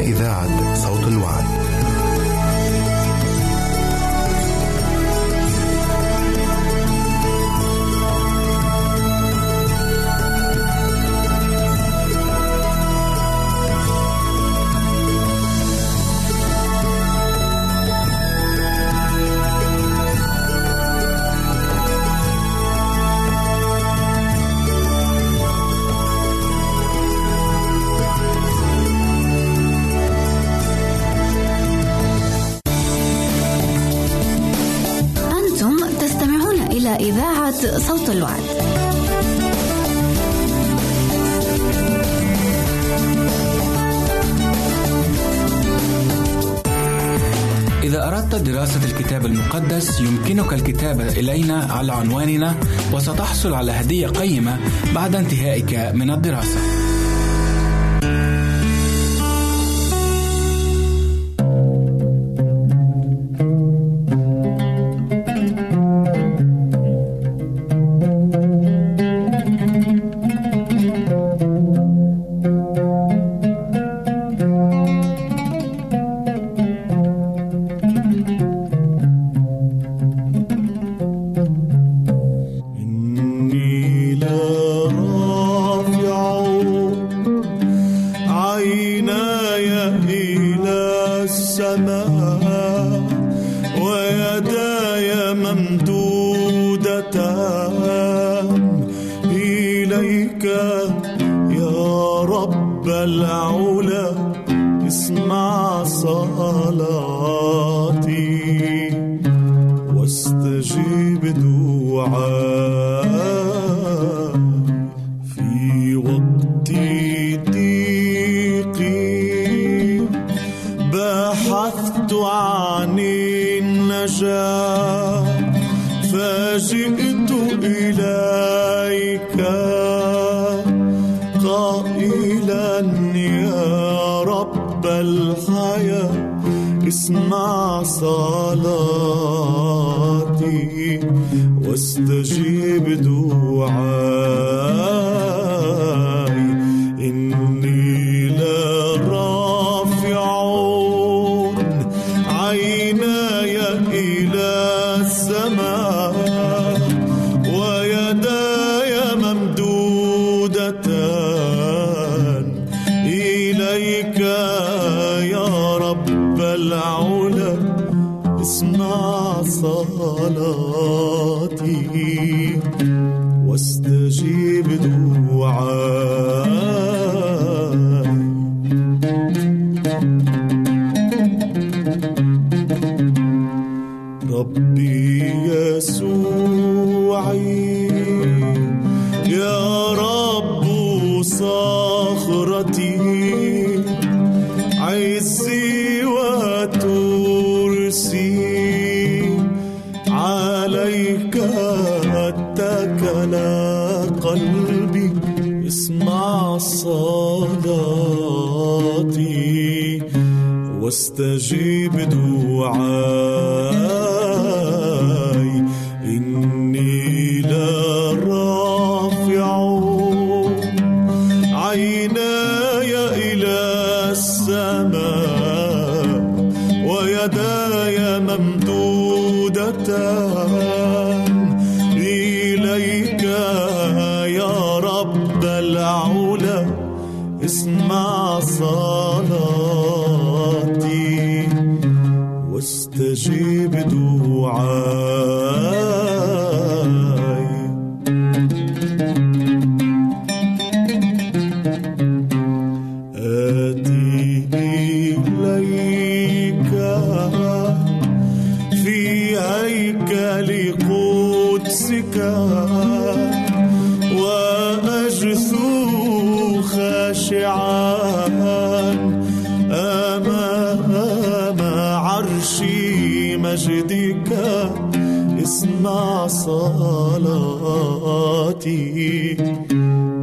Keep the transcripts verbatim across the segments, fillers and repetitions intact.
إذاعة صوت الوعد. إذاعة صوت الوعد. إذا أردت دراسة الكتاب المقدس يمكنك الكتابة إلينا على عنواننا وستحصل على هدية قيمة بعد انتهائك من الدراسة.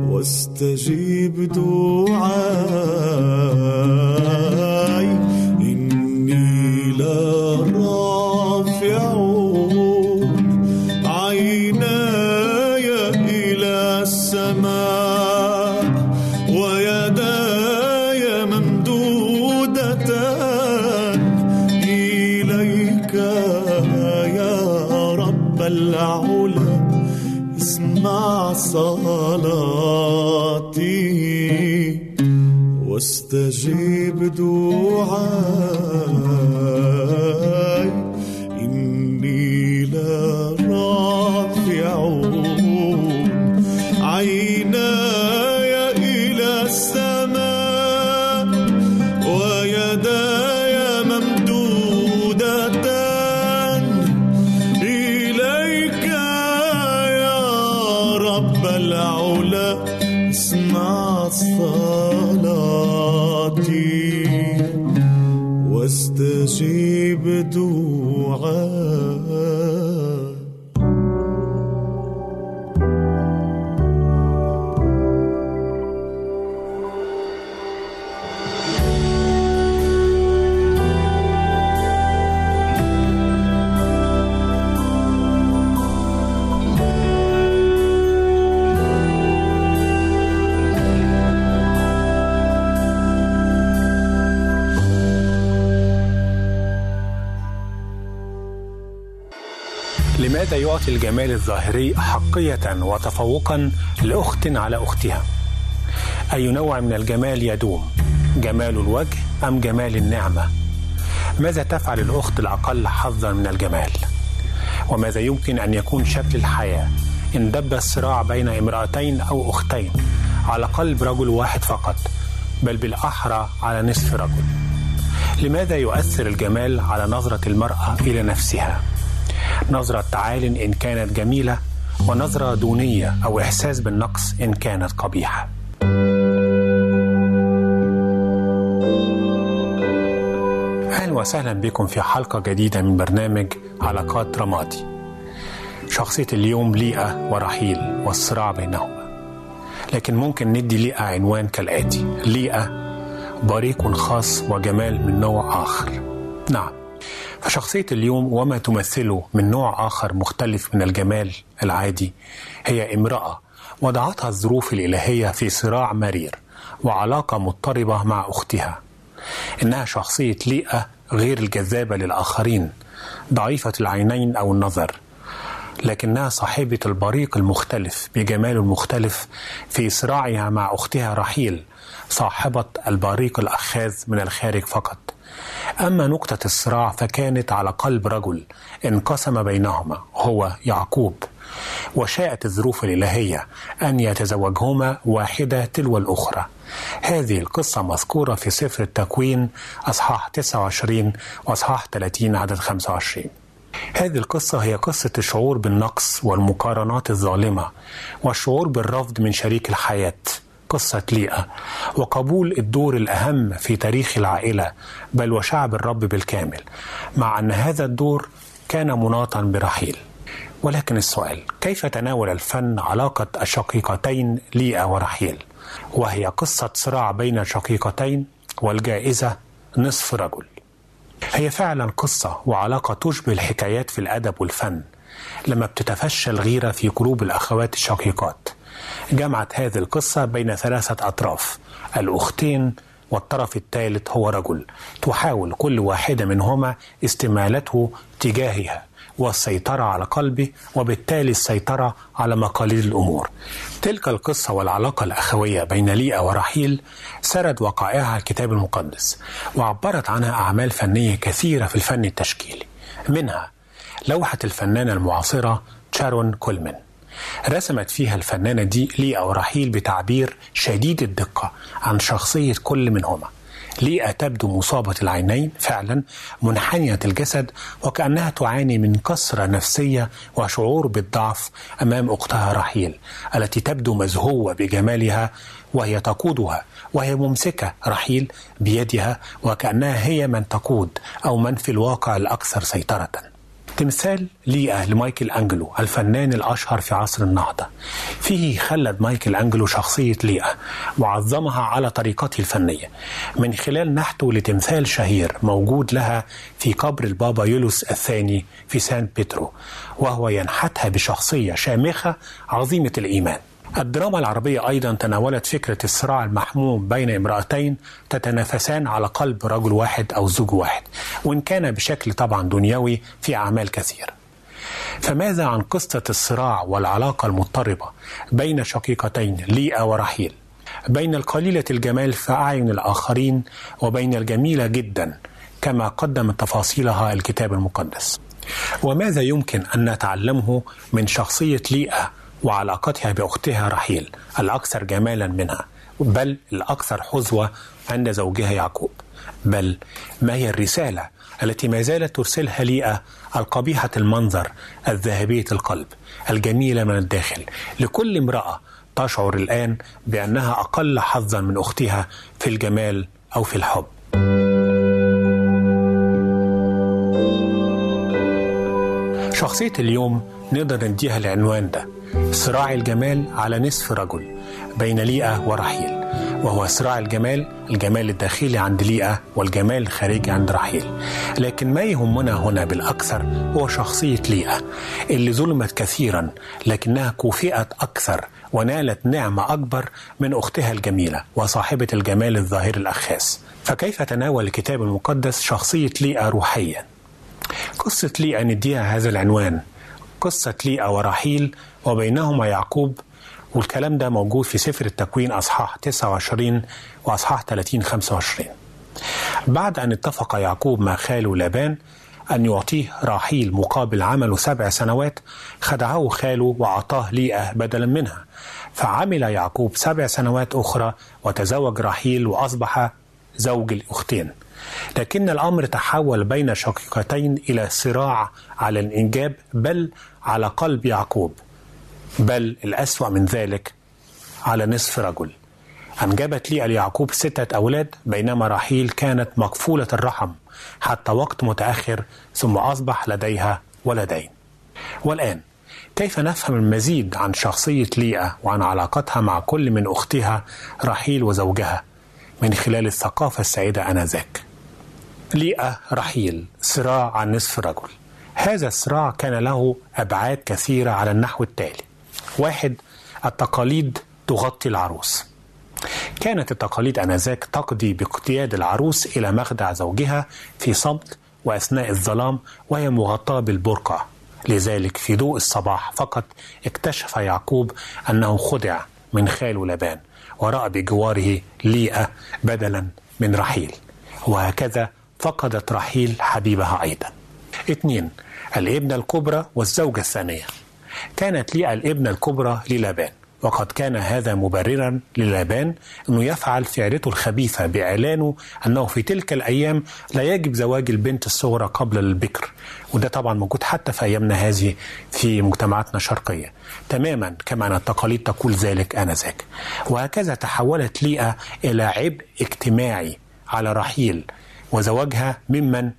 واستجيب دعائي إني إليك يا رب العلا، اسمع صلاتي واستجيب دعاي، إني لا رافع عيناي إلى السماء ويداي ممدودتان إليك يا رب العلا، اسمع صلاتي واستجيب دعاي. لماذا يعطي الجمال الظاهري حقية وتفوقا لأخت على أختها؟ أي نوع من الجمال يدوم؟ جمال الوجه أم جمال النعمة؟ ماذا تفعل الأخت الأقل حظا من الجمال؟ وماذا يمكن أن يكون شكل الحياة إن دب الصراع بين امرأتين أو أختين على قلب رجل واحد فقط، بل بالأحرى على نصف رجل؟ لماذا يؤثر الجمال على نظرة المرأة إلى نفسها؟ نظرة تعال إن كانت جميلة، ونظرة دونية أو إحساس بالنقص إن كانت قبيحة. أهلا وسهلا بكم في حلقة جديدة من برنامج علاقات رمادي. شخصية اليوم ليئة ورحيل والصراع بينهما، لكن ممكن ندي ليئة عنوان كالآتي: ليئة بريق خاص وجمال من نوع آخر. نعم، فشخصية اليوم وما تمثله من نوع آخر مختلف من الجمال العادي هي امرأة وضعتها الظروف الإلهية في صراع مرير وعلاقة مضطربة مع أختها. إنها شخصية ليئة غير الجذابة للآخرين، ضعيفة العينين أو النظر، لكنها صاحبة البريق المختلف بجماله المختلف في صراعها مع أختها رحيل، صاحبة البريق الأخاذ من الخارج فقط. أما نقطة الصراع فكانت على قلب رجل انقسم بينهما، هو يعقوب، وشاءت الظروف الإلهية أن يتزوجهما واحدة تلو الأخرى. هذه القصة مذكورة في سفر التكوين أصحاح تسعة وعشرين وأصحاح ثلاثين عدد خمسة وعشرين. هذه القصة هي قصة الشعور بالنقص والمقارنات الظالمة والشعور بالرفض من شريك الحياة، قصة ليئة، وقبول الدور الأهم في تاريخ العائلة بل وشعب الرب بالكامل، مع أن هذا الدور كان مناطا برحيل. ولكن السؤال: كيف تناول الفن علاقة الشقيقتين ليئة ورحيل، وهي قصة صراع بين الشقيقتين والجائزة نصف رجل؟ هي فعلا قصة وعلاقة تشبه الحكايات في الأدب والفن، لما بتتفشى الغيرة في قلوب الأخوات الشقيقات. جمعت هذه القصة بين ثلاثة أطراف، الأختين والطرف الثالث هو رجل، تحاول كل واحدة منهما استمالته تجاهها والسيطرة على قلبه وبالتالي السيطرة على مقاليد الأمور. تلك القصة والعلاقة الأخوية بين ليئة ورحيل سرد وقائعها الكتاب المقدس، وعبرت عنها أعمال فنية كثيرة في الفن التشكيلي، منها لوحة الفنانة المعاصرة شارون كولمان. رسمت فيها الفنانة دي ليئة ورحيل بتعبير شديد الدقة عن شخصية كل منهما. ليئة تبدو مصابة العينين فعلا، منحنية الجسد، وكأنها تعاني من كسرة نفسية وشعور بالضعف أمام أختها رحيل التي تبدو مزهوة بجمالها، وهي تقودها وهي ممسكة رحيل بيدها وكأنها هي من تقود أو من في الواقع الأكثر سيطرة. تمثال ليئة لمايكل أنجلو، الفنان الأشهر في عصر النهضة، فيه خلد مايكل أنجلو شخصية ليئة وعظمها على طريقته الفنية من خلال نحته لتمثال شهير موجود لها في قبر البابا يوليوس الثاني في سان بيترو، وهو ينحتها بشخصية شامخة عظيمة الإيمان. الدراما العربية أيضا تناولت فكرة الصراع المحموم بين امرأتين تتنافسان على قلب رجل واحد أو زوج واحد، وإن كان بشكل طبعا دنيوي في أعمال كثيرة. فماذا عن قصة الصراع والعلاقة المضطربة بين شقيقتين ليئة ورحيل، بين القليلة الجمال في أعين الآخرين وبين الجميلة جدا كما قدم تفاصيلها الكتاب المقدس؟ وماذا يمكن أن نتعلمه من شخصية ليئة وعلاقتها بأختها رحيل الأكثر جمالا منها، بل الأكثر حظوة عند زوجها يعقوب؟ بل ما هي الرسالة التي ما زالت ترسلها ليئة القبيحة المنظر، الذهبية القلب، الجميلة من الداخل، لكل امرأة تشعر الآن بأنها أقل حظا من أختها في الجمال أو في الحب؟ شخصية اليوم نقدر نديها العنوان ده: صراع الجمال على نصف رجل بين ليئة ورحيل، وهو صراع الجمال، الجمال الداخلي عند ليئة والجمال الخارجي عند رحيل. لكن ما يهمنا هنا بالأكثر هو شخصية ليئة اللي ظلمت كثيرا لكنها كفئت أكثر ونالت نعمة أكبر من أختها الجميلة وصاحبة الجمال الظاهر الأخاس. فكيف تناول الكتاب المقدس شخصية ليئة روحيا؟ قصة ليئة نديها هذا العنوان: قصة ليئة ورحيل وبينهما يعقوب. والكلام ده موجود في سفر التكوين أصحاح تسعة وعشرين وأصحاح ثلاثين خمسة وعشرين. بعد أن اتفق يعقوب مع خاله لابان أن يعطيه راحيل مقابل عمله سبع سنوات، خدعه خاله وعطاه ليئة بدلا منها، فعمل يعقوب سبع سنوات أخرى وتزوج راحيل وأصبح زوج الأختين. لكن الأمر تحول بين شقيقتين إلى صراع على الإنجاب، بل على قلب يعقوب، بل الأسوأ من ذلك على نصف رجل. أنجبت ليئة ليعقوب ستة أولاد، بينما راحيل كانت مكفولة الرحم حتى وقت متأخر، ثم أصبح لديها ولدين. والآن كيف نفهم المزيد عن شخصية ليئة وعن علاقتها مع كل من أختها راحيل وزوجها من خلال الثقافة السائدة آنذاك؟ ليئة رحيل، صراع عن نصف رجل. هذا الصراع كان له أبعاد كثيرة على النحو التالي: واحد، التقاليد تغطي العروس. كانت التقاليد آنذاك تقضي باقتياد العروس إلى مخدع زوجها في صمت وأثناء الظلام وهي مغطاة بالبرقع، لذلك في ضوء الصباح فقط اكتشف يعقوب أنه خدع من خاله لابان ورأى بجواره ليئة بدلا من رحيل، وهكذا فقدت رحيل حبيبها أيضا. اثنين، الابنة الكبرى والزوجة الثانية. كانت ليئة الابنة الكبرى للابان، وقد كان هذا مبررا للابان أنه يفعل فعلته الخبيثة بإعلانه أنه في تلك الأيام لا يجب زواج البنت الصغرى قبل البكر، وده طبعا موجود حتى في أيامنا هذه في مجتمعاتنا الشرقية، تماما كما أن التقاليد تقول ذلك آنذاك. وهكذا تحولت ليئة إلى عبء اجتماعي على رحيل وزوجها ممن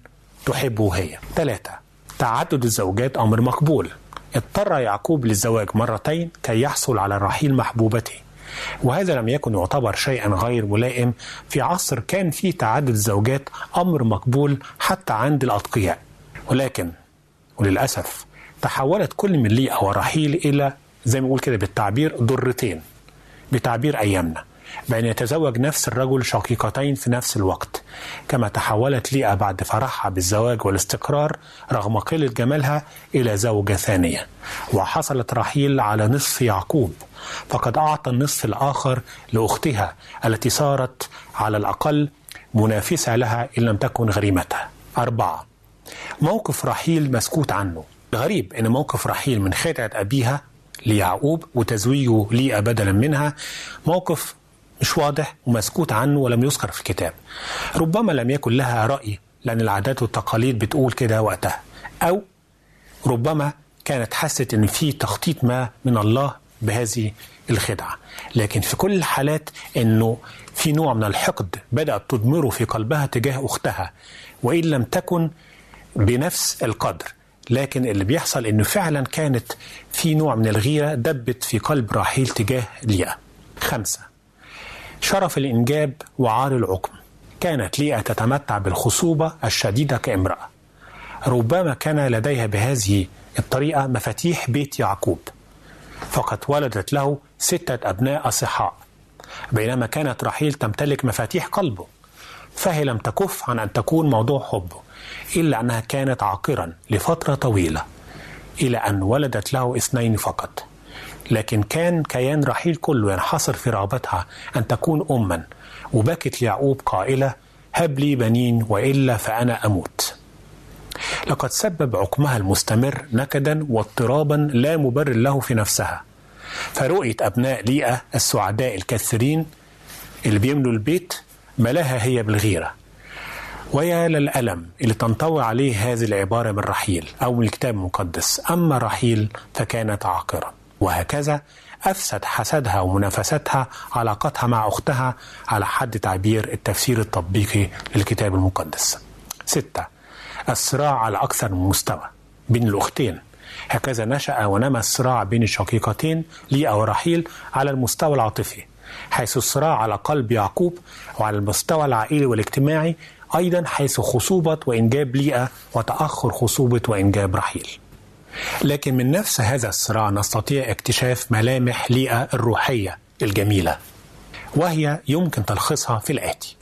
تحبه هي. ثلاثة، تعدد الزوجات أمر مقبول. اضطر يعقوب للزواج مرتين كي يحصل على رحيل محبوبته، وهذا لم يكن يعتبر شيئا غير ملائم في عصر كان فيه تعدد الزوجات أمر مقبول حتى عند الأتقياء. ولكن وللأسف تحولت كل من ليئة ورحيل إلى زي ما نقول كده بالتعبير ضرتين بتعبير أيامنا، بأن يتزوج نفس الرجل شقيقتين في نفس الوقت، كما تحولت ليئة بعد فرحها بالزواج والاستقرار رغم قلة جمالها إلى زوجة ثانية. وحصلت رحيل على نصف يعقوب، فقد أعطى النصف الآخر لأختها التي صارت على الأقل منافسة لها إن لم تكن غريمتها. أربعة، موقف رحيل مسكوت عنه. الغريب أن موقف رحيل من خدعة أبيها ليعقوب وتزويجه ليئة بدلا منها موقف مش واضح ومسكوت عنه ولم يذكر في الكتاب. ربما لم يكن لها رأي لأن العادات والتقاليد بتقول كده وقتها، أو ربما كانت حست أن في تخطيط ما من الله بهذه الخدعة. لكن في كل الحالات أنه في نوع من الحقد بدأت تدمره في قلبها تجاه أختها، وإن لم تكن بنفس القدر، لكن اللي بيحصل أنه فعلا كانت في نوع من الغيرة دبت في قلب راحيل تجاه ليئة. خمسة، شرف الإنجاب وعار العقم. كانت ليئة تتمتع بالخصوبة الشديدة كامرأة، ربما كان لديها بهذه الطريقة مفاتيح بيت يعقوب، فقد ولدت له ستة أبناء أصحاء، بينما كانت رحيل تمتلك مفاتيح قلبه، فهي لم تكف عن أن تكون موضوع حبه، إلا أنها كانت عاقرا لفترة طويلة إلى أن ولدت له اثنين فقط. لكن كان كيان رحيل كله ينحصر في رغبتها أن تكون أما، وبكت ليعقوب قائلة: هب لي بنين وإلا فأنا أموت. لقد سبب عقمها المستمر نكدا واضطرابا لا مبرر له في نفسها، فرؤية أبناء ليئة السعداء الكثيرين اللي بيملوا البيت ملاها هي بالغيرة. ويا للألم اللي تنطوي عليه هذه العبارة من رحيل أو من الكتاب المقدس: أما رحيل فكانت عاقرة. وهكذا أفسد حسدها ومنافستها علاقتها مع أختها على حد تعبير التفسير التطبيقي للكتاب المقدس. ستة، الصراع على أكثر من مستوى بين الأختين. هكذا نشأ ونمى الصراع بين الشقيقتين ليا ورحيل على المستوى العاطفي، حيث الصراع على قلب يعقوب، وعلى المستوى العائلي والاجتماعي أيضا، حيث خصوبة وإنجاب ليا وتأخر خصوبة وإنجاب رحيل. لكن من نفس هذا الصراع نستطيع اكتشاف ملامح ليئة الروحية الجميلة، وهي يمكن تلخيصها في الآتي: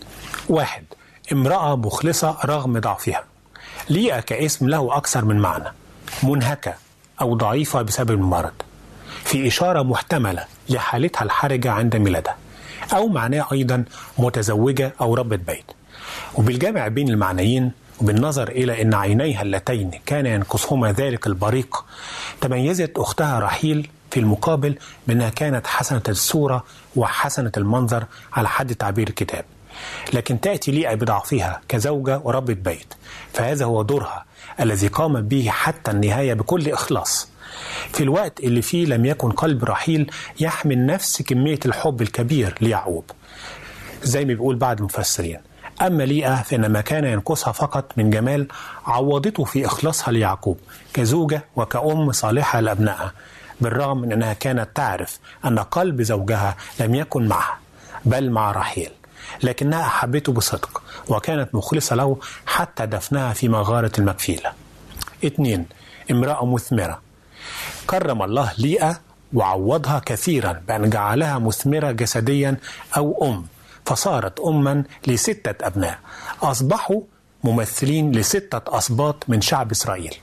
واحد، امرأة مخلصة رغم ضعفها. ليئة كاسم له أكثر من معنى: منهكة أو ضعيفة بسبب المرض، في إشارة محتملة لحالتها الحرجة عند ميلادها، أو معناه أيضا متزوجة أو ربة بيت. وبالجمع بين المعنيين، وبالنظر إلى أن عينيها اللتين كان ينقصهما ذلك البريق، تميزت أختها رحيل في المقابل بأنها كانت حسنة الصورة وحسنة المنظر على حد تعبير الكتاب. لكن تأتي ليئة بضعفها كزوجة وربة بيت، فهذا هو دورها الذي قامت به حتى النهاية بكل إخلاص، في الوقت اللي فيه لم يكن قلب رحيل يحمل نفس كمية الحب الكبير ليعقوب. زي ما بيقول بعض المفسرين: أما ليئة فإنما كان ينقصها فقط من جمال، عوضته في إخلاصها ليعقوب كزوجة وكأم صالحة لأبنائها، بالرغم من أنها كانت تعرف أن قلب زوجها لم يكن معها بل مع رحيل، لكنها أحبته بصدق وكانت مخلصة له حتى دفنها في مغارة المكفيلة. اثنين، امرأة مثمرة. كرم الله ليئة وعوضها كثيرا بأن جعلها مثمرة جسديا أو أم، فصارت أما لستة أبناء أصبحوا ممثلين لستة أصباط من شعب إسرائيل،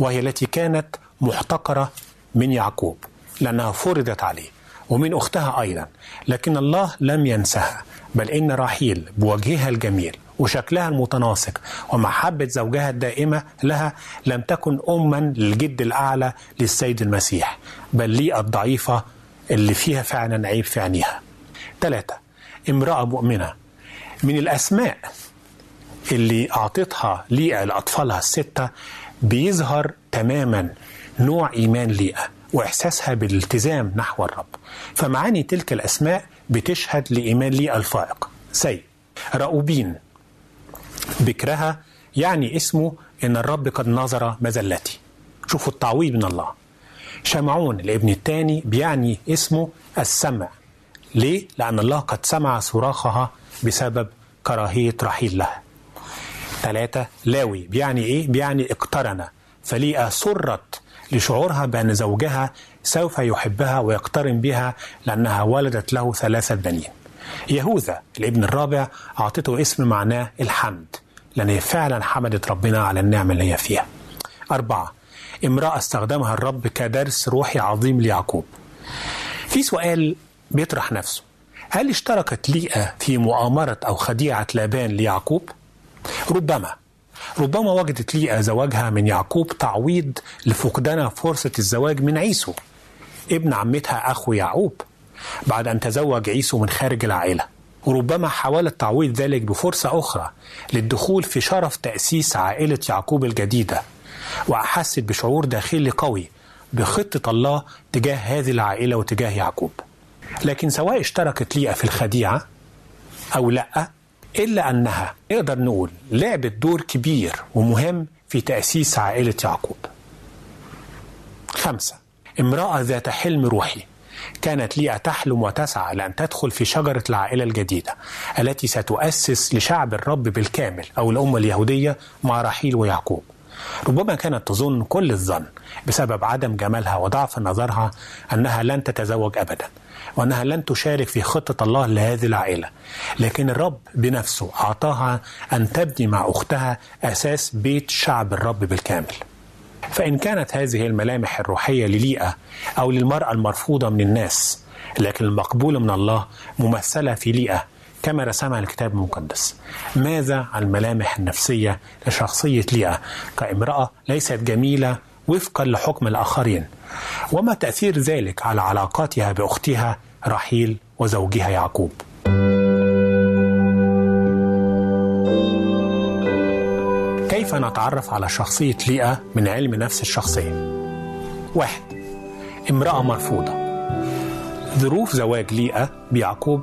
وهي التي كانت محتقرة من يعقوب لأنها فرضت عليه، ومن أختها أيضا. لكن الله لم ينسها، بل إن رحيل بوجهها الجميل وشكلها المتناسق ومحبة زوجها الدائمة لها لم تكن أما للجد الأعلى للسيد المسيح، بل لي الضعيفة اللي فيها فعلا عيب في عينيها. ثلاثة، امرأة مؤمنة. من الأسماء اللي أعطتها ليئة لأطفالها الستة بيظهر تماما نوع إيمان ليئة وإحساسها بالالتزام نحو الرب، فمعاني تلك الأسماء بتشهد لإيمان ليئة الفائق. زي رأوبين، بكرها يعني اسمه إن الرب قد نظر مذلتي، شوفوا التعويض من الله. شمعون الابن الثاني بيعني اسمه السمع، ليه؟ لأن الله قد سمع صراخها بسبب كراهية رحيل لها. ثلاثة، لاوي بيعني إيه؟ بيعني اقترن، فليئة سرت لشعورها بأن زوجها سوف يحبها ويقترن بها، لأنها ولدت له ثلاثة بنين. يهوذا الابن الرابع أعطته اسم معناه الحمد، لأنه فعلا حمدت ربنا على النعمة اللي هي فيها. أربعة، امرأة استخدمها الرب كدرس روحي عظيم ليعقوب. في سؤال بيطرح نفسه: هل اشتركت ليئة في مؤامرة أو خديعة لابان ليعقوب؟ ربما ربما وجدت ليئة زواجها من يعقوب تعويض لفقدانها فرصة الزواج من عيسو ابن عمتها أخو يعقوب، بعد أن تزوج عيسو من خارج العائلة. وربما حاولت تعويض ذلك بفرصة أخرى للدخول في شرف تأسيس عائلة يعقوب الجديدة، وأحست بشعور داخلي قوي بخطة الله تجاه هذه العائلة وتجاه يعقوب. لكن سواء اشتركت ليئة في الخديعة أو لأ، إلا أنها نقدر نقول لعبت دور كبير ومهم في تأسيس عائلة يعقوب. خمسة، امرأة ذات حلم روحي. كانت ليئة تحلم وتسعى لأن تدخل في شجرة العائلة الجديدة التي ستؤسس لشعب الرب بالكامل أو الأمة اليهودية مع رحيل ويعقوب. ربما كانت تظن كل الظن بسبب عدم جمالها وضعف نظرها أنها لن تتزوج أبدا، وأنها لن تشارك في خطة الله لهذه العائلة، لكن الرب بنفسه أعطاها أن تبني مع أختها أساس بيت شعب الرب بالكامل. فإن كانت هذه الملامح الروحية لليئة أو للمرأة المرفوضة من الناس، لكن المقبولة من الله ممثلة في ليئة كما رسمها الكتاب المقدس. ماذا عن الملامح النفسية لشخصية ليئة كامرأة ليست جميلة وفقا لحكم الآخرين، وما تأثير ذلك على علاقاتها بأختها رحيل وزوجها يعقوب؟ كيف نتعرف على شخصية ليئة من علم نفس الشخصية؟ واحد، امرأة مرفوضة. ظروف زواج ليئة بيعقوب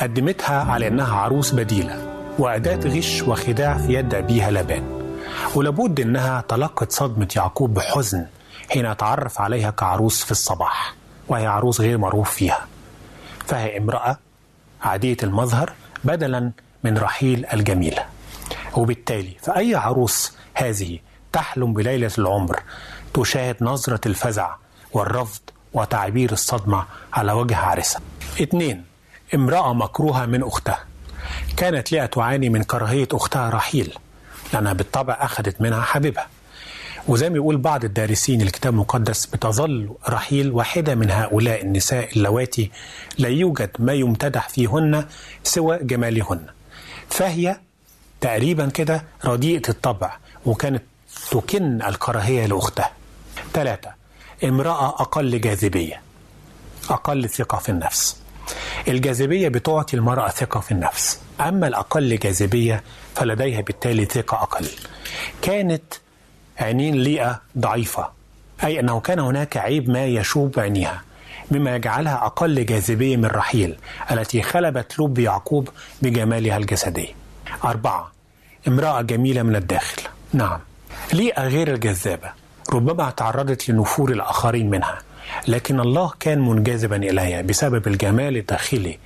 قدمتها على أنها عروس بديلة وأداة غش وخداع في يد أبيها لابان، ولابد أنها تلقت صدمة يعقوب بحزن حين تعرف عليها كعروس في الصباح وهي عروس غير معروف فيها، فهي امرأة عادية المظهر بدلا من رحيل الجميلة. وبالتالي فأي عروس هذه تحلم بليلة العمر تشاهد نظرة الفزع والرفض وتعبير الصدمة على وجه عرسها. اثنين، امرأة مكروهة من أختها. كانت ليئة تعاني من كراهية أختها رحيل لأنها بالطبع أخذت منها حبيبها، وزي ما يقول بعض الدارسين الكتاب المقدس بتظل رحيل واحدة من هؤلاء النساء اللواتي لا يوجد ما يمتدح فيهن سوى جمالهن، فهي تقريبا كده رديئة الطبع وكانت تكن الكراهية لأختها. ثلاثة، امرأة أقل جاذبية، أقل ثقة في النفس. الجاذبية بتعطي المرأة ثقة في النفس، أما الأقل جاذبية فلديها بالتالي ثقة أقل. كانت عينين ليئة ضعيفة، أي أنه كان هناك عيب ما يشوب عينيها مما يجعلها أقل جاذبية من رحيل التي خلبت لب يعقوب بجمالها الجسدي. أربعة، امرأة جميلة من الداخل. نعم، ليئة غير الجذابة ربما تعرضت لنفور الآخرين منها، لكن الله كان منجذبا إليها بسبب الجمال الداخلي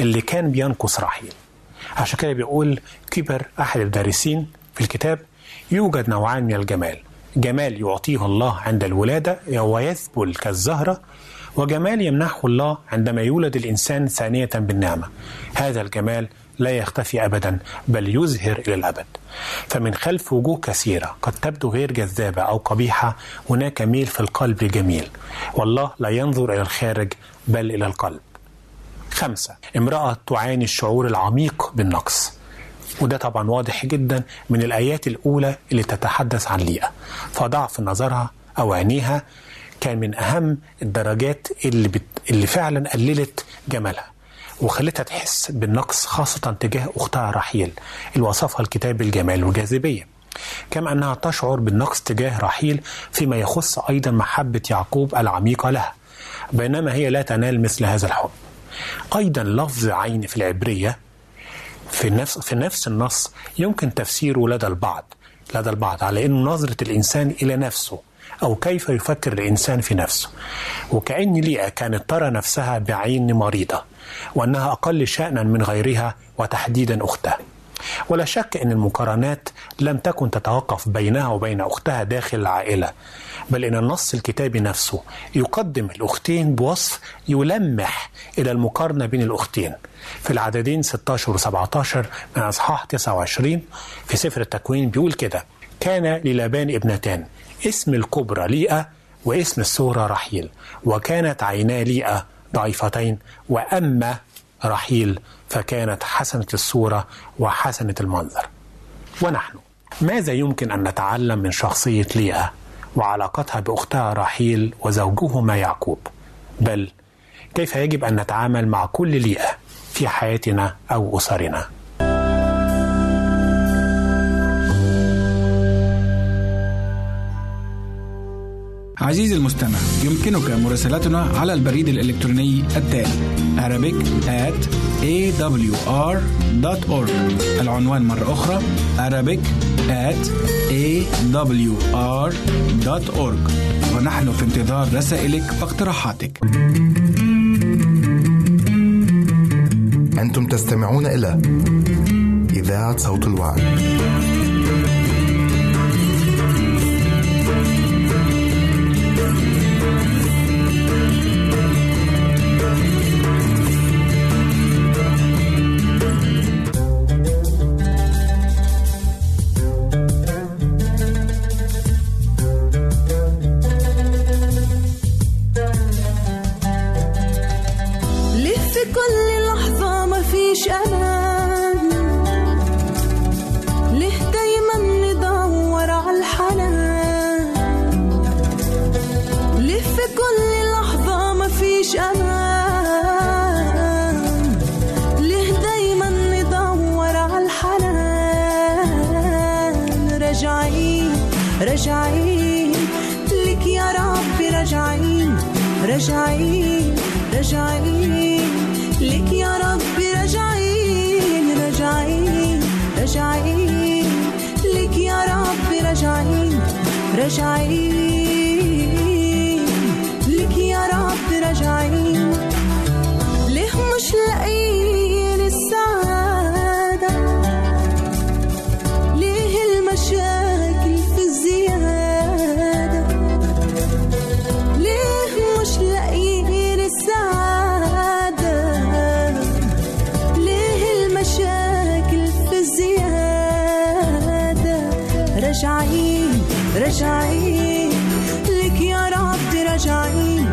اللي كان بينقص رحيل. عشان كده بيقول كيبر أحد الدارسين في الكتاب: يوجد نوعان من الجمال، جمال يعطيه الله عند الولادة ويثبل كالزهرة، وجمال يمنحه الله عندما يولد الإنسان ثانية بالنعمة. هذا الجمال لا يختفي أبدا بل يزهر إلى الأبد. فمن خلف وجوه كثيرة قد تبدو غير جذابة أو قبيحة هناك ميل في القلب الجميل، والله لا ينظر إلى الخارج بل إلى القلب. خمسة، امرأة تعاني الشعور العميق بالنقص، وده طبعا واضح جدا من الآيات الأولى اللي تتحدث عن ليئة، فضعف نظرها أو عينيها كان من أهم الدرجات اللي, بت... اللي فعلا قللت جمالها وخلتها تحس بالنقص، خاصة تجاه أختها رحيل الوصفها الكتاب بالجمال والجاذبية، كما أنها تشعر بالنقص تجاه رحيل فيما يخص أيضا محبة يعقوب العميقة لها، بينما هي لا تنال مثل هذا الحب. أيضا لفظ عين في العبرية في نفس في نفس النص يمكن تفسيره لدى البعض لدى البعض على أن نظرة الإنسان إلى نفسه أو كيف يفكر الإنسان في نفسه، وكأن ليئة كانت ترى نفسها بعين مريضة وأنها أقل شأنا من غيرها وتحديدا أختها. ولا شك أن المقارنات لم تكن تتوقف بينها وبين أختها داخل العائلة، بل أن النص الكتابي نفسه يقدم الأختين بوصف يلمح إلى المقارنة بين الأختين في العددين ستة عشر وسبعة عشر من أصحاح تسعة وعشرين في سفر التكوين. بيقول كده: كان للابان ابنتان، اسم الكبرى ليئة واسم الصغرى رحيل، وكانت عينا ليئة ضعيفتين، وأما رحيل فكانت حسنة الصورة وحسنة المنظر. ونحن ماذا يمكن أن نتعلم من شخصية ليئة وعلاقتها بأختها رحيل وزوجهما يعقوب؟ بل كيف يجب أن نتعامل مع كل ليئة في حياتنا أو أسرنا؟ عزيزي المستمع، يمكنك مراسلتنا على البريد الإلكتروني التالي arabic at a w r dot org. العنوان مرة أخرى arabic at a w r dot org، ونحن في انتظار رسائلك واقتراحاتك. أنتم تستمعون إلى إذاعة صوت الوعي. راجعين لك يا ربي، راجعين راجعين راجعين لك يا ربي، راجعين راجعين راجعين لك يا ربي، راجعين راجعين لك يا ربي، راجعين. ليه مش لاقيين السعادة؟ ليه المشاكل في الزيادة؟ ليه مش لاقيين السعادة؟ ليه المشاكل في الزيادة؟ راجعين راجعين لك يا رب، راجعين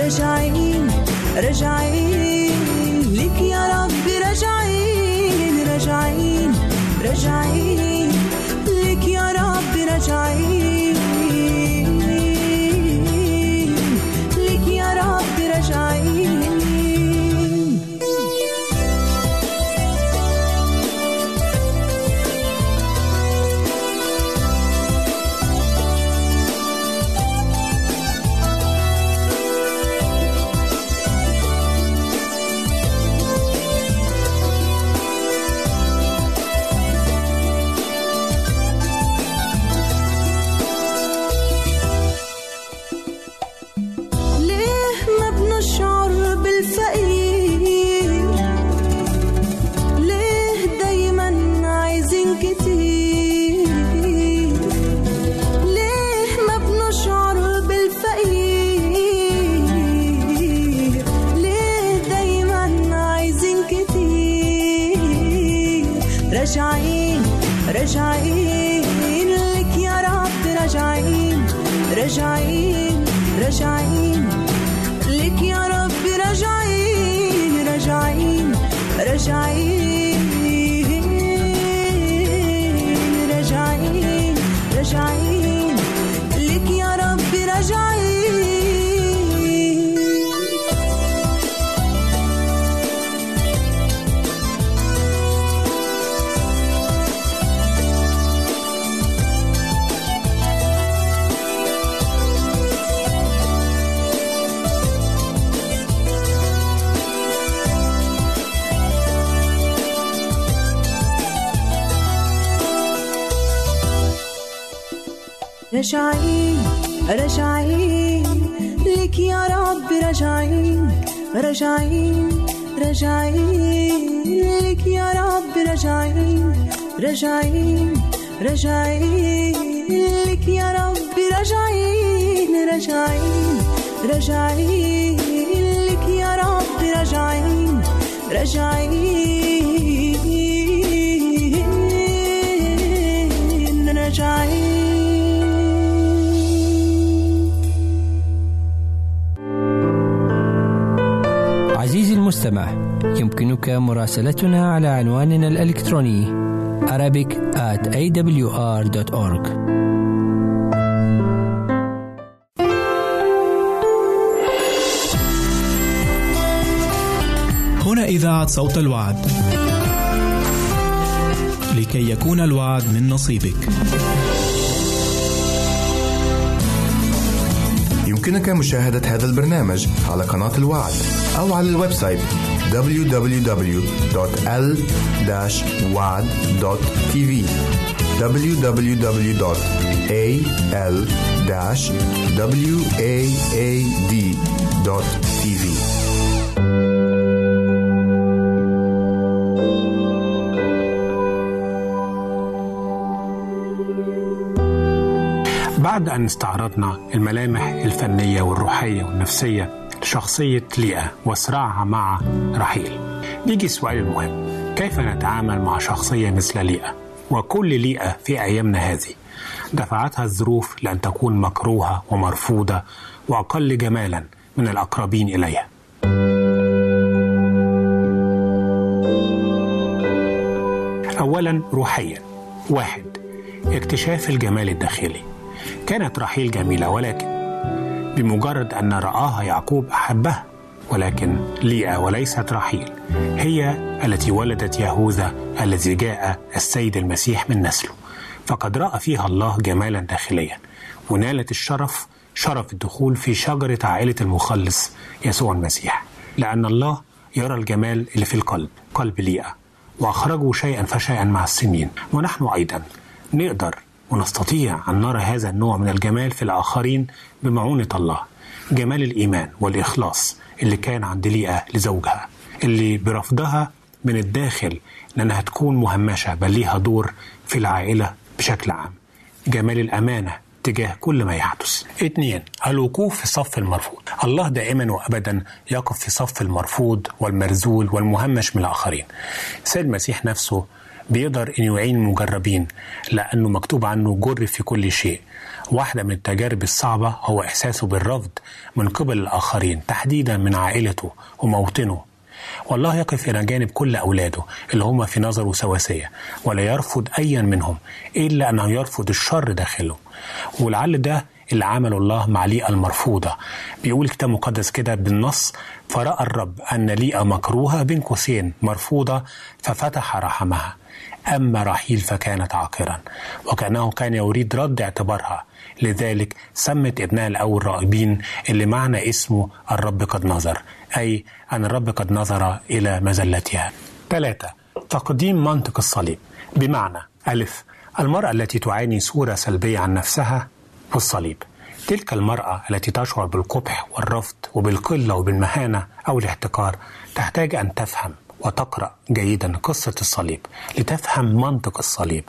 راجعين راجعين لك يا رب، راجعين راجعين راجعين لك يا رب، راجعين لك يا رب، راجعين. راجعين راجعين لك يا رب، راجعين راجعين راجعين لك يا رب، راجعين راجعين راجعين راجعين راجعين لك يا رب، راجعين. راجعين راجعين لك يا ربي، راجعين راجعين راجعين لك يا ربي، راجعين راجعين راجعين لك يا ربي، راجعين راجعين راجعين لك يا ربي، راجعين راجعين راجعين. مستمع، يمكنك مراسلتنا على عنواننا الإلكتروني arabic at a w r dot org. هنا إذاعة صوت الوعد، لكي يكون الوعد من نصيبك. يمكنك مشاهدة هذا البرنامج على قناة الوعد أو على الويب سايت double-u double-u double-u dot a l dash wad dot t v double-u double-u double-u dot a l dash wad dot t v. بعد أن استعرضنا الملامح الفنية والروحية والنفسية لشخصية ليئة وصراعها مع رحيل، نيجي السؤال المهم: كيف نتعامل مع شخصية مثل ليئة؟ وكل ليئة في أيامنا هذه دفعتها الظروف لأن تكون مكروهة ومرفوضة وأقل جمالا من الأقربين إليها. أولا روحيا، واحد، اكتشاف الجمال الداخلي. كانت رحيل جميلة، ولكن بمجرد أن رآها يعقوب أحبها، ولكن ليئة وليست رحيل هي التي ولدت يهوذا الذي جاء السيد المسيح من نسله. فقد رأى فيها الله جمالا داخليا، ونالت الشرف شرف الدخول في شجرة عائلة المخلص يسوع المسيح، لأن الله يرى الجمال اللي في القلب، قلب ليئة، وأخرجه شيئا فشيئا مع السنين. ونحن أيضا نقدر ونستطيع أن نرى هذا النوع من الجمال في الآخرين بمعونة الله، جمال الإيمان والإخلاص اللي كان عند ليئة لزوجها، اللي برفضها من الداخل لأنها تكون مهمشة بل ليها دور في العائلة بشكل عام، جمال الأمانة تجاه كل ما يحدث. اثنين، الوقوف في صف المرفوض. الله دائما وأبدا يقف في صف المرفوض والمرزول والمهمش من الآخرين. سيد المسيح نفسه بيقدر أن يعين المجربين لأنه مكتوب عنه جرب في كل شيء. واحدة من التجارب الصعبة هو إحساسه بالرفض من قبل الآخرين، تحديدا من عائلته وموطنه، والله يقف إلى جانب كل أولاده اللي هم في نظره سواسية، ولا يرفض أيا منهم إلا أنه يرفض الشر داخله. ولعل ده اللي عمله الله مع ليئة المرفوضة. بيقول الكتاب المقدس كده بالنص: فرأى الرب أن ليئة مكروهة بين قوسين مرفوضة ففتح رحمها، أما رحيل فكانت عاقرا، وكأنه كان يريد رد اعتبارها، لذلك سمت ابنها الأول راغبين، اللي معنى اسمه الرب قد نظر، أي أن الرب قد نظر إلى مذلتها. ثلاثة، تقديم منطق الصليب. بمعنى ألف، المرأة التي تعاني صورة سلبية عن نفسها والصليب، تلك المرأة التي تشعر بالقبح والرفض وبالقلة وبالمهانة أو الاحتقار تحتاج أن تفهم وتقرأ جيدا قصة الصليب لتفهم منطق الصليب،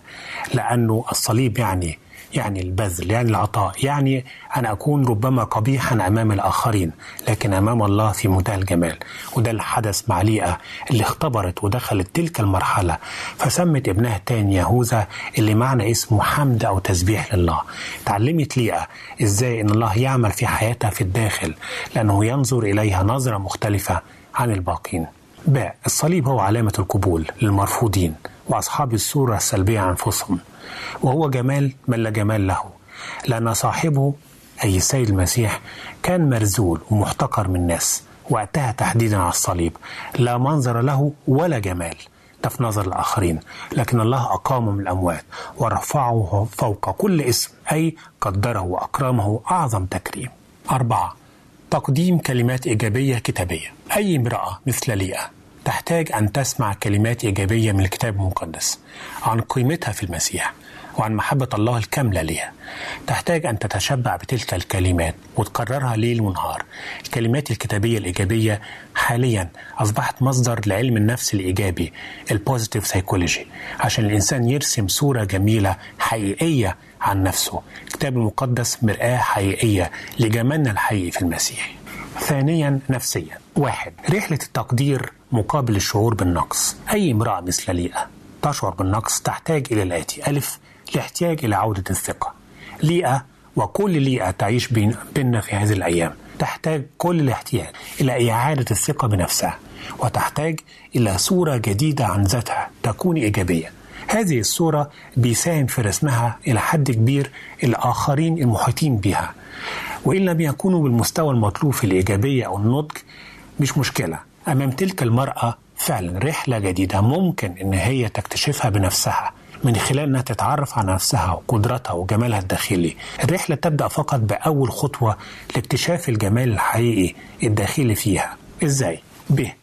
لأنه الصليب يعني يعني البذل، يعني العطاء، يعني أن أكون ربما قبيحا أمام الآخرين لكن أمام الله في منتهى الجمال. وده اللي حدث مع ليئة اللي اختبرت ودخلت تلك المرحلة، فسمت ابنها الثاني يهوذا، اللي معنى اسمه حمد أو تسبيح لله. تعلمت ليئة إزاي أن الله يعمل في حياتها في الداخل، لأنه ينظر إليها نظرة مختلفة عن الباقين. باء، الصليب هو علامة القبول للمرفوضين وأصحاب الصورة السلبية عن أنفسهم، وهو جمال من لا جمال له، لأن صاحبه أي السيد المسيح كان مرزول ومحتقر من الناس وقتها، تحديدا على الصليب، لا منظر له ولا جمال ده في نظر الآخرين، لكن الله أقامه من الأموات ورفعه فوق كل اسم، أي قدره وأكرمه أعظم تكريم. أربعة، تقديم كلمات إيجابية كتابية. أي امرأة مثل ليئة تحتاج أن تسمع كلمات إيجابية من الكتاب المقدس عن قيمتها في المسيح وعن محبة الله الكاملة لها. تحتاج أن تتشبع بتلك الكلمات وتكررها ليل ونهار. الكلمات الكتابية الإيجابية حاليا أصبحت مصدر لعلم النفس الإيجابي، البوزيتيف سايكولوجي، عشان الإنسان يرسم صورة جميلة حقيقية عن نفسه. الكتاب المقدس مرآة حقيقية لجمالنا الحقيقي في المسيح. ثانيا، نفسيا. واحد، رحلة التقدير مقابل الشعور بالنقص. أي امرأة مثل ليئة تشعر بالنقص تحتاج إلى الآتي. ألف، تحتاج إلى عودة الثقة. ليئة وكل ليئة تعيش بيننا في هذه الأيام تحتاج كل الاحتياج إلى إعادة الثقة بنفسها، وتحتاج إلى صورة جديدة عن ذاتها تكون إيجابية. هذه الصورة بيساهم في رسمها إلى حد كبير الآخرين المحيطين بها، وإن لم يكونوا بالمستوى المطلوب في الإيجابية أو النضج مش مشكلة. أمام تلك المرأة فعلا رحلة جديدة ممكن إن هي تكتشفها بنفسها من خلال أنها تتعرف على نفسها وقدرتها وجمالها الداخلي. الرحلة تبدأ فقط بأول خطوة لاكتشاف الجمال الحقيقي الداخلي فيها. إزاي؟ به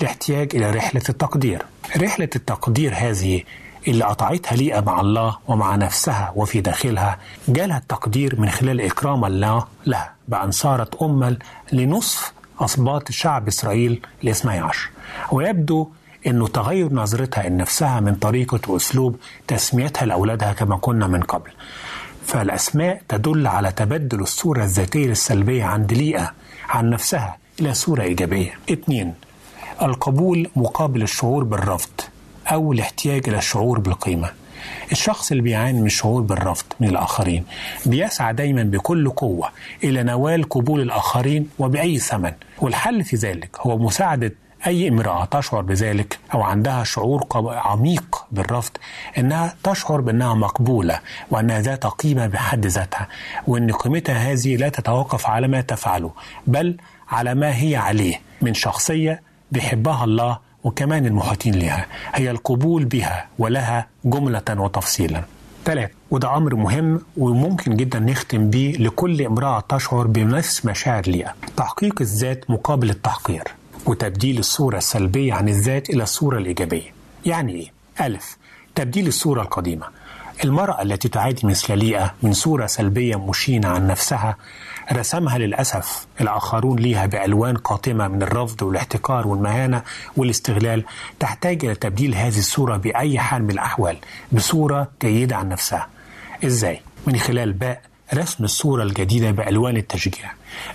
الاحتياج إلى رحلة التقدير. رحلة التقدير هذه اللي قطعتها ليئة مع الله ومع نفسها وفي داخلها، جالها التقدير من خلال إكرام الله لها بأن صارت أما لنصف أصباط شعب إسرائيل الاثني عشر. ويبدو أنه تغير نظرتها لنفسها من طريقة وأسلوب تسميتها لأولادها كما كنا من قبل. فالأسماء تدل على تبدل الصورة الذاتية السلبية عند ليئة عن نفسها إلى صورة إيجابية. اثنين، القبول مقابل الشعور بالرفض أو الاحتياج إلى الشعور بالقيمة. الشخص اللي بيعاني من الشعور بالرفض من الآخرين بيسعى دايما بكل قوة إلى نوال قبول الآخرين وبأي ثمن، والحل في ذلك هو مساعدة أي امرأة تشعر بذلك أو عندها شعور عميق بالرفض أنها تشعر بأنها مقبولة وأنها ذات قيمة بحد ذاتها، وأن قيمتها هذه لا تتوقف على ما تفعله بل على ما هي عليه من شخصية بيحبها الله وكمان المحيطين لها، هي القبول بها ولها جملة وتفصيلا. ثلاثة، وده أمر مهم وممكن جدا نختم بيه لكل امرأة تشعر بنفس مشاعر ليها. تحقيق الذات مقابل التحقير، وتبديل الصورة السلبية عن الذات إلى الصورة الإيجابية. يعني إيه؟ ألف، تبديل الصورة القديمة. المرأة التي تعاني مثل ليئة من صورة سلبية مشينة عن نفسها رسمها للأسف الآخرون ليها بألوان قاتمة من الرفض والاحتقار والمهانة والاستغلال، تحتاج إلى تبديل هذه الصورة بأي حال من الأحوال بصورة جيدة عن نفسها. إزاي؟ من خلال باء رسم الصورة الجديدة بألوان التشجيع.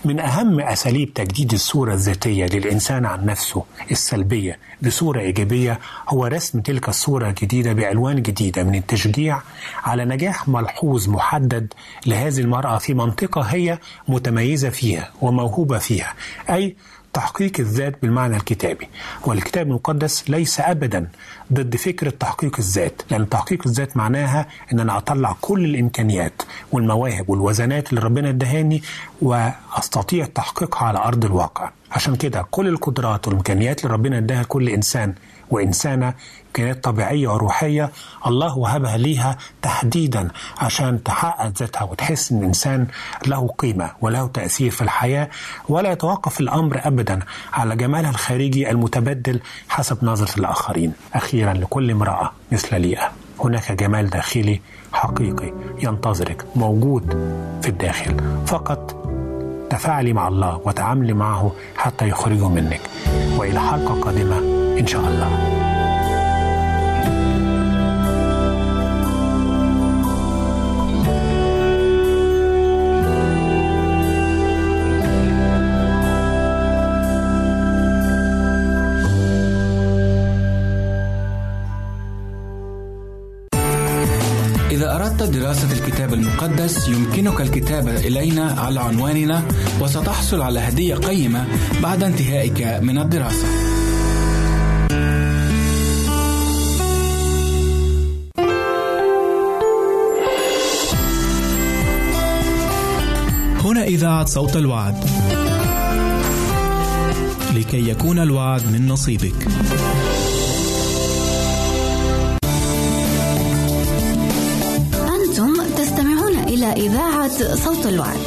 من أهم أساليب تجديد الصورة الذاتية للإنسان عن نفسه السلبية بصورة إيجابية هو رسم تلك الصورة الجديدة بألوان جديدة من التشجيع على نجاح ملحوظ محدد لهذه المرأة في منطقة هي متميزة فيها وموهوبة فيها، أي تحقيق الذات بالمعنى الكتابي. والكتاب المقدس ليس أبدا ضد فكرة تحقيق الذات، لأن تحقيق الذات معناها أن أنا أطلع كل الإمكانيات والمواهب والوزنات اللي ربنا ادهاني وأستطيع تحقيقها على أرض الواقع. عشان كده كل القدرات والإمكانيات اللي ربنا اداها كل إنسان وإنسانة، إمكانيات طبيعية وروحية، الله وهبها ليها تحديدا عشان تحقق ذاتها وتحس إن الإنسان له قيمة وله تأثير في الحياة، ولا يتوقف الأمر أبدا على جمالها الخارجي المتبدل حسب نظرة الآخرين. أخيرا لكل امرأة مثل ليئة هناك جمال داخلي حقيقي ينتظرك، موجود في الداخل، فقط تفاعلي مع الله وتعاملي معه حتى يخرجه منك. وإلى حلقة قادمة إن شاء الله. إذا أردت دراسة الكتاب المقدس يمكنك الكتابة إلينا على عنواننا، وستحصل على هدية قيمة بعد انتهائك من الدراسة. هنا إذاعة صوت الوعد، لكي يكون الوعد من نصيبك. إلى إذاعة صوت الوعد.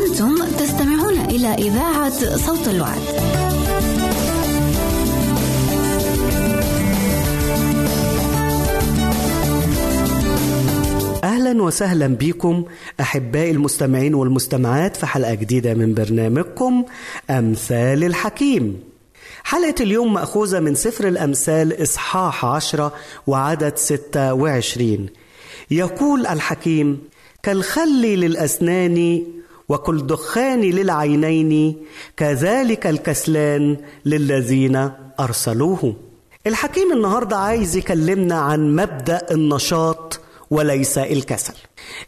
أنتم تستمعون إلى إذاعة صوت الوعد. أهلا وسهلا بكم أحبائي المستمعين والمستمعات في حلقة جديدة من برنامجكم أمثال الحكيم. حلقة اليوم مأخوذة من سفر الأمثال إصحاح عشرة وعدد ستة وعشرين. يقول الحكيم: كالخل للأسنان وكل دخان للعينين كذلك الكسلان للذين أرسلوه. الحكيم النهاردة عايز يكلمنا عن مبدأ النشاط وليس الكسل.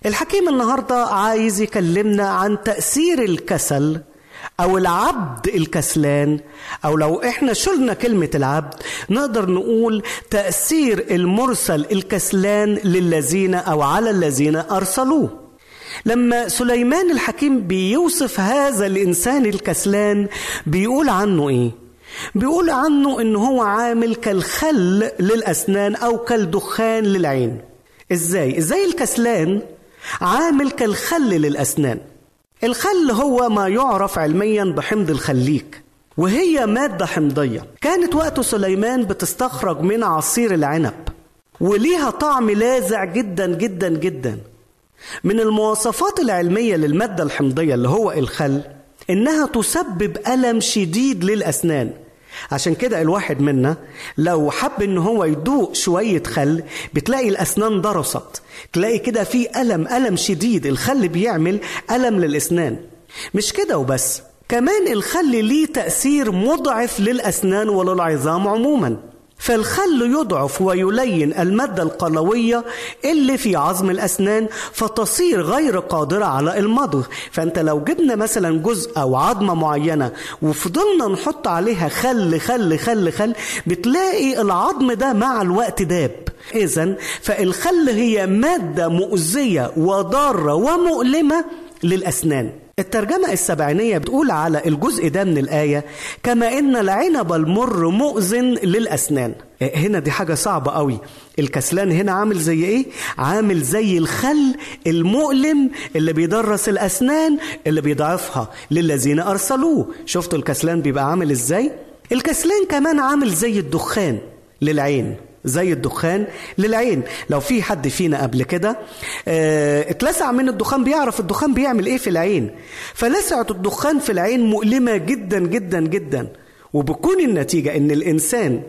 الحكيم النهاردة عايز يكلمنا عن تأثير الكسل أو العبد الكسلان، أو لو إحنا شلنا كلمة العبد نقدر نقول تأثير المرسل الكسلان للذين أو على الذين أرسلوه. لما سليمان الحكيم بيوصف هذا الإنسان الكسلان بيقول عنه إيه؟ بيقول عنه إن هو عامل كالخل للأسنان أو كالدخان للعين. إزاي؟ إزاي الكسلان عامل كالخل للأسنان؟ الخل هو ما يعرف علميا بحمض الخليك، وهي مادة حمضية كانت وقت سليمان بتستخرج من عصير العنب، وليها طعم لاذع جدا جدا جدا. من المواصفات العلمية للمادة الحمضية اللي هو الخل إنها تسبب ألم شديد للأسنان. عشان كده الواحد منا لو حب ان هو يدوق شوية خل بتلاقي الأسنان درست، تلاقي كده في ألم ألم شديد. الخل بيعمل ألم للأسنان. مش كده وبس، كمان الخل ليه تأثير مضعف للأسنان وللعظام عموما. فالخل يضعف ويلين المادة القلوية اللي في عظم الأسنان فتصير غير قادرة على المضغ. فأنت لو جبنا مثلا جزء أو عظمة معينة وفضلنا نحط عليها خل خل خل خل بتلاقي العظم ده مع الوقت داب. إذن فالخل هي مادة مؤذية وضارة ومؤلمة للأسنان. الترجمة السبعينية بتقول على الجزء ده من الآية: كما إن العنب المر مؤذن للأسنان. هنا دي حاجة صعبة قوي. الكسلان هنا عامل زي إيه؟ عامل زي الخل المؤلم اللي بيدرس الأسنان اللي بيضعفها للذين أرسلوه. شفتوا الكسلان بيبقى عامل إزاي؟ الكسلان كمان عامل زي الدخان للعين، زي الدخان للعين. لو في حد فينا قبل كده اه اتلسع من الدخان بيعرف الدخان بيعمل ايه في العين. فلسعة الدخان في العين مؤلمة جدا جدا جدا، وبكون النتيجة ان الانسان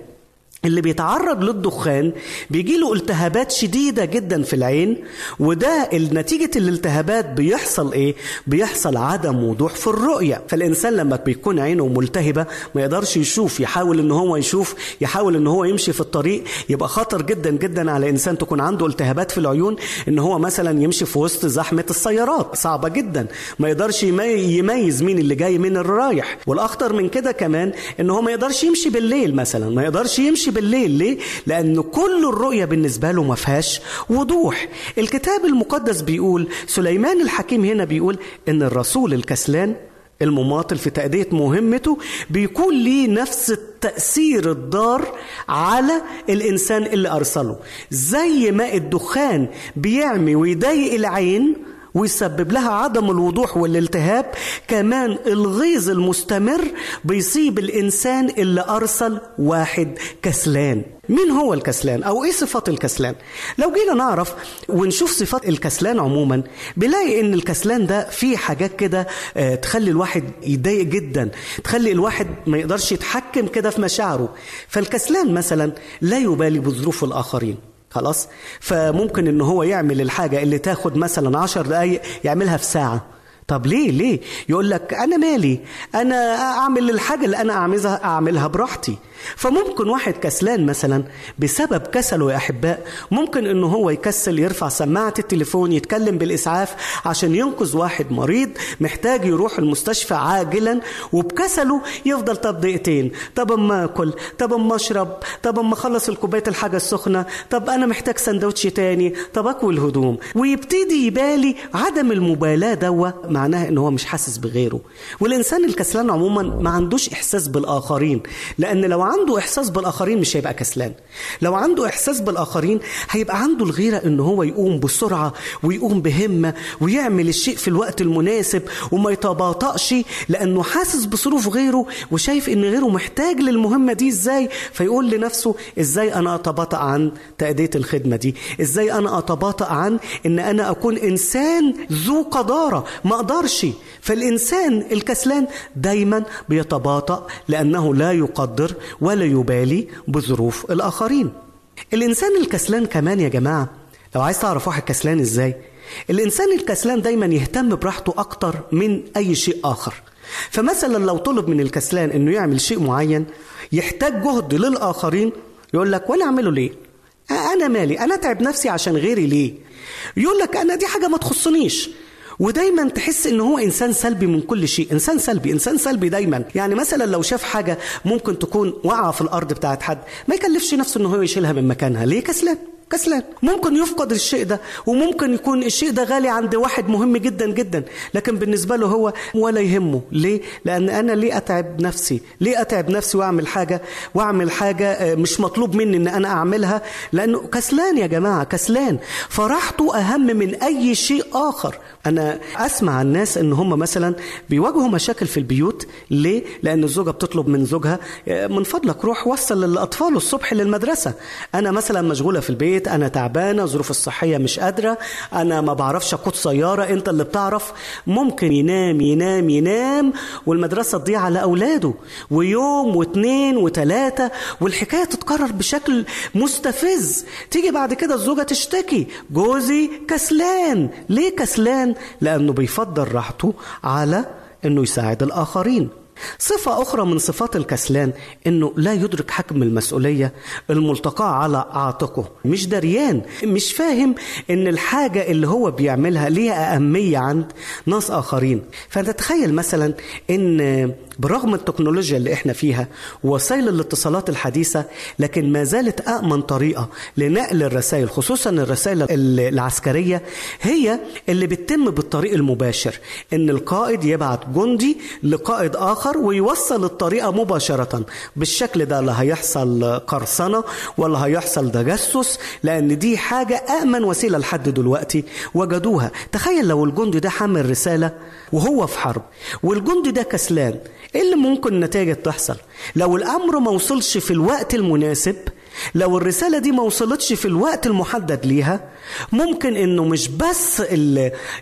اللي بيتعرض للدخان بيجيله التهابات شديدة جدا في العين، وده نتيجة الالتهابات بيحصل ايه؟ بيحصل عدم وضوح في الرؤية. فالإنسان لما بيكون عينه ملتهبة ما يقدرش يشوف، يحاول ان هو يشوف، يحاول ان هو يمشي في الطريق، يبقى خطر جدا جدا على إنسان تكون عنده التهابات في العيون ان هو مثلا يمشي في وسط زحمة السيارات، صعبة جدا، ما يقدرش يميز مين اللي جاي من الرايح. والأخطر من كده كمان ان هو ما يقدرش يمشي بالليل مثلا، ما يقدرش يمشي بالليل. ليه؟ لأن كل الرؤية بالنسبة له ما فيهاش وضوح. الكتاب المقدس بيقول، سليمان الحكيم هنا بيقول إن الرسول الكسلان المماطل في تأدية مهمته بيكون ليه نفس التأثير الضار على الإنسان اللي أرسله، زي ما الدخان بيعمي ويضايق العين ويسبب لها عدم الوضوح والالتهاب، كمان الغيظ المستمر بيصيب الإنسان اللي أرسل واحد كسلان. مين هو الكسلان؟ أو إيه صفات الكسلان؟ لو جينا نعرف ونشوف صفات الكسلان عموما، بلاقي إن الكسلان ده فيه حاجات كده تخلي الواحد يضايق جدا، تخلي الواحد ما يقدرش يتحكم كده في مشاعره. فالكسلان مثلا لا يبالي بظروف الآخرين، خلاص، فممكن ان هو يعمل الحاجة اللي تاخد مثلا عشر دقايق يعملها في ساعة. طب ليه ليه؟ يقول لك أنا مالي، أنا أعمل الحاجة اللي أنا أعملها أعملها براحتي. فممكن واحد كسلان مثلا بسبب كسله يا أحباء ممكن إنه هو يكسل يرفع سماعة التليفون يتكلم بالإسعاف عشان ينقذ واحد مريض محتاج يروح المستشفى عاجلا، وبكسله يفضل طب دقيقتين، طب أما أكل، طب أما أشرب، طب أما أخلص الكوباية الحاجة السخنة، طب أنا محتاج سندوتش تاني، طب أكوي الهدوم، ويبتدي يبالي. عدم المبالاة دوا معناها إن هو مش حاسس بغيره. والإنسان الكسلان عموما ما عندوش إحساس بالآخرين، لأن لو عنده إحساس بالآخرين مش هيبقى كسلان. لو عنده إحساس بالآخرين هيبقى عنده الغيرة إن هو يقوم بسرعة ويقوم بهمة ويعمل الشيء في الوقت المناسب وما يتباطأش، لأنه حاسس بظروف غيره وشايف إن غيره محتاج للمهمة دي إزاي، فيقول لنفسه إزاي أنا أتباطأ عن تأدية الخدمة دي، إزاي أنا أتباطأ عن إن أنا أكون إنسان ذو قدارة، ما أقدرش. فالإنسان الكسلان دايما بيتباطأ لأنه لا يقدر ولا يبالي بظروف الآخرين. الإنسان الكسلان كمان يا جماعة، لو عايز تعرف واحد كسلان إزاي، الإنسان الكسلان دايما يهتم براحته أكتر من أي شيء آخر. فمثلا لو طلب من الكسلان إنه يعمل شيء معين يحتاج جهد للآخرين، يقول لك ولا أعمله ليه؟ أنا مالي، أنا تعب نفسي عشان غيري ليه؟ يقول لك أنا دي حاجة ما تخصنيش. ودايما تحس ان هو انسان سلبي من كل شيء، انسان سلبي انسان سلبي دايما. يعني مثلا لو شاف حاجه ممكن تكون واقعه في الارض بتاعت حد ما يكلفش نفسه ان هو يشيلها من مكانها. ليه؟ كسلان كسلان. ممكن يفقد الشيء ده، وممكن يكون الشيء ده غالي عند واحد مهم جدا جدا، لكن بالنسبه له هو ولا يهمه. ليه؟ لان انا ليه اتعب نفسي، ليه اتعب نفسي واعمل حاجه واعمل حاجه مش مطلوب مني ان انا اعملها، لانه كسلان يا جماعه، كسلان. فراحته اهم من اي شيء اخر. انا اسمع الناس ان هم مثلا بيواجهوا مشاكل في البيوت. ليه؟ لان الزوجه بتطلب من زوجها من فضلك روح وصل الاطفال الصبح للمدرسه، انا مثلا مشغوله في البيت، أنا تعبانة، ظروف الصحية مش قادرة، أنا ما بعرفش أقود سيارة، أنت اللي بتعرف. ممكن ينام ينام ينام والمدرسة تضيع على أولاده، ويوم واثنين وثلاثة، والحكاية تتكرر بشكل مستفز. تيجي بعد كده الزوجة تشتكي جوزي كسلان. ليه كسلان؟ لأنه بيفضل راحته على أنه يساعد الآخرين. صفة أخرى من صفات الكسلان إنه لا يدرك حجم المسؤولية الملتقاة على عاتقه، مش دريان، مش فاهم إن الحاجة اللي هو بيعملها ليها أهمية عند ناس آخرين. فتتخيل مثلا إن برغم التكنولوجيا اللي إحنا فيها ووسائل الاتصالات الحديثة، لكن ما زالت أأمن طريقة لنقل الرسائل خصوصا الرسائل العسكرية هي اللي بتتم بالطريق المباشر، إن القائد يبعت جندي لقائد آخر ويوصل الطريقة مباشرة. بالشكل ده لا هيحصل قرصنة ولا هيحصل تجسس، لأن دي حاجة أأمن وسيلة لحد دلوقتي وجدوها. تخيل لو الجندي ده حمل رسالة وهو في حرب والجندي ده كسلان، إيه اللي ممكن نتائج تحصل؟ لو الأمر ما وصلش في الوقت المناسب، لو الرسالة دي ما وصلتش في الوقت المحدد ليها، ممكن انه مش بس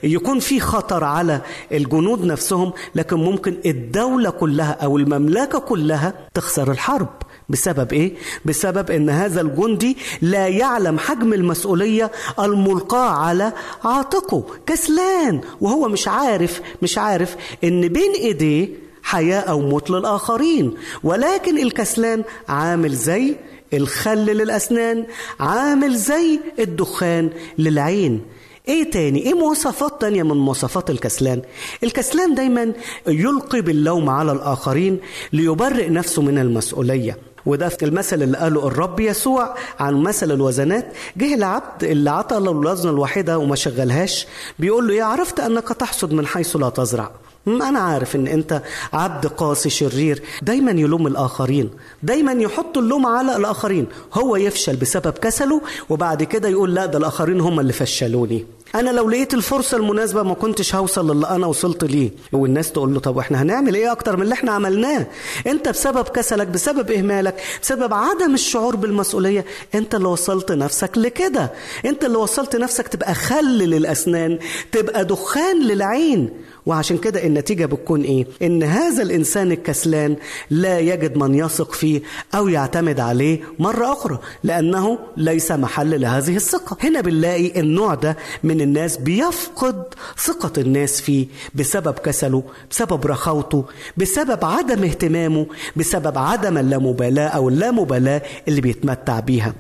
يكون في خطر على الجنود نفسهم، لكن ممكن الدولة كلها او المملكة كلها تخسر الحرب، بسبب إيه؟ بسبب إن هذا الجندي لا يعلم حجم المسؤولية الملقاة على عاتقه، كسلان وهو مش عارف مش عارف إن بين إيديه حياة أو موت للآخرين. ولكن الكسلان عامل زي الخل للأسنان، عامل زي الدخان للعين. ايه تاني؟ ايه مواصفات تانية من مواصفات الكسلان؟ الكسلان دايما يلقي باللوم على الآخرين ليبرئ نفسه من المسؤولية. وده في المثل اللي قاله الرب يسوع عن مثل الوزنات. جه العبد اللي عطى له الوزنة الواحدة وما شغلهاش، بيقول له يا عرفت أنك تحصد من حيث لا تزرع. أنا عارف إن أنت عبد قاسي شرير. دايما يلوم الآخرين، دايما يحط اللوم على الآخرين. هو يفشل بسبب كسله، وبعد كده يقول لا ده الآخرين هم اللي فشلوني، أنا لو لقيت الفرصة المناسبة ما كنتش هوصل للي أنا وصلت ليه. والناس تقول له طب وإحنا هنعمل إيه أكتر من اللي إحنا عملناه؟ أنت بسبب كسلك، بسبب إهمالك، بسبب عدم الشعور بالمسؤولية، أنت اللي وصلت نفسك لكده، أنت اللي وصلت نفسك تبقى خل للأسنان، تبقى دخان للعين. وعشان كده النتيجة بتكون إيه؟ إن هذا الإنسان الكسلان لا يجد من يثق فيه أو يعتمد عليه مرة أخرى، لأنه ليس محل لهذه الثقة. هنا بنلاقي النوع ده من الناس بيفقد ثقة الناس فيه بسبب كسله، بسبب رخاوته، بسبب عدم اهتمامه، بسبب عدم اللامبالاة أو اللامبالاة اللي بيتمتع بيها.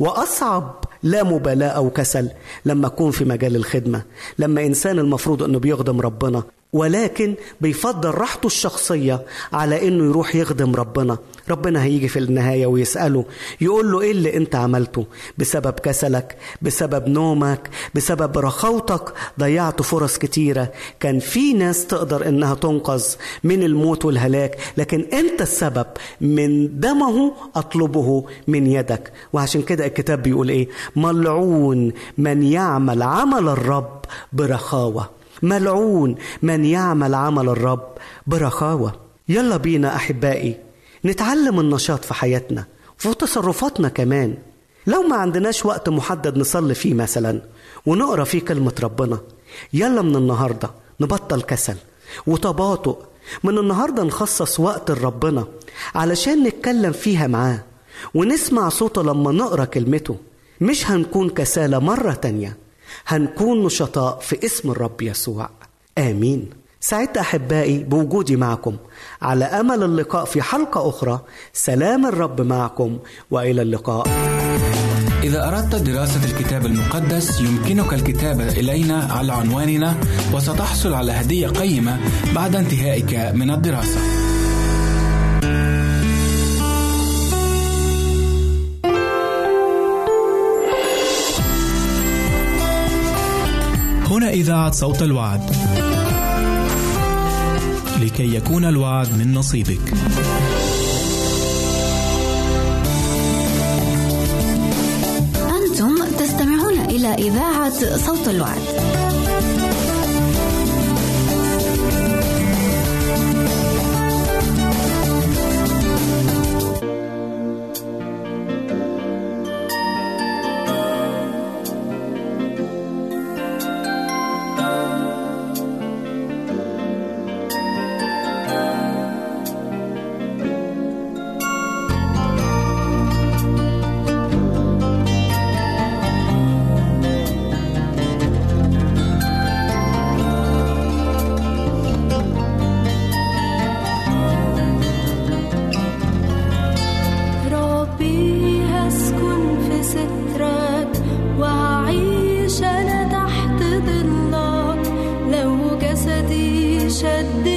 وأصعب لا مبالاة أو كسل لما يكون في مجال الخدمة، لما إنسان المفروض أنه بيخدم ربنا ولكن بيفضل راحته الشخصية على أنه يروح يخدم ربنا. ربنا هيجي في النهاية ويسأله، يقول له إيه اللي أنت عملته؟ بسبب كسلك، بسبب نومك، بسبب رخاوتك ضيعت فرص كتيرة. كان في ناس تقدر أنها تنقذ من الموت والهلاك، لكن أنت السبب، من دمه أطلبه من يدك. وعشان كده الكتاب بيقول إيه؟ ملعون من يعمل عمل الرب برخاوة، ملعون من يعمل عمل الرب برخاوة. يلا بينا أحبائي نتعلم النشاط في حياتنا وفي تصرفاتنا كمان. لو ما عندناش وقت محدد نصلي فيه مثلا ونقرأ فيه كلمة ربنا، يلا من النهاردة نبطل كسل وتباطؤ. من النهاردة نخصص وقت لربنا علشان نتكلم فيها معاه ونسمع صوته لما نقرأ كلمته. مش هنكون كسالة مرة تانية، هنكون نشطاء في اسم الرب يسوع. آمين. سعدت أحبائي بوجودي معكم، على أمل اللقاء في حلقة أخرى. سلام الرب معكم وإلى اللقاء. إذا أردت دراسة الكتاب المقدس يمكنك الكتابة إلينا على عنواننا، وستحصل على هدية قيمة بعد انتهائك من الدراسة. هنا إذاعة صوت الوعد، لكي يكون الوعد من نصيبك. أنتم تستمعون إلى إذاعة صوت الوعد. شد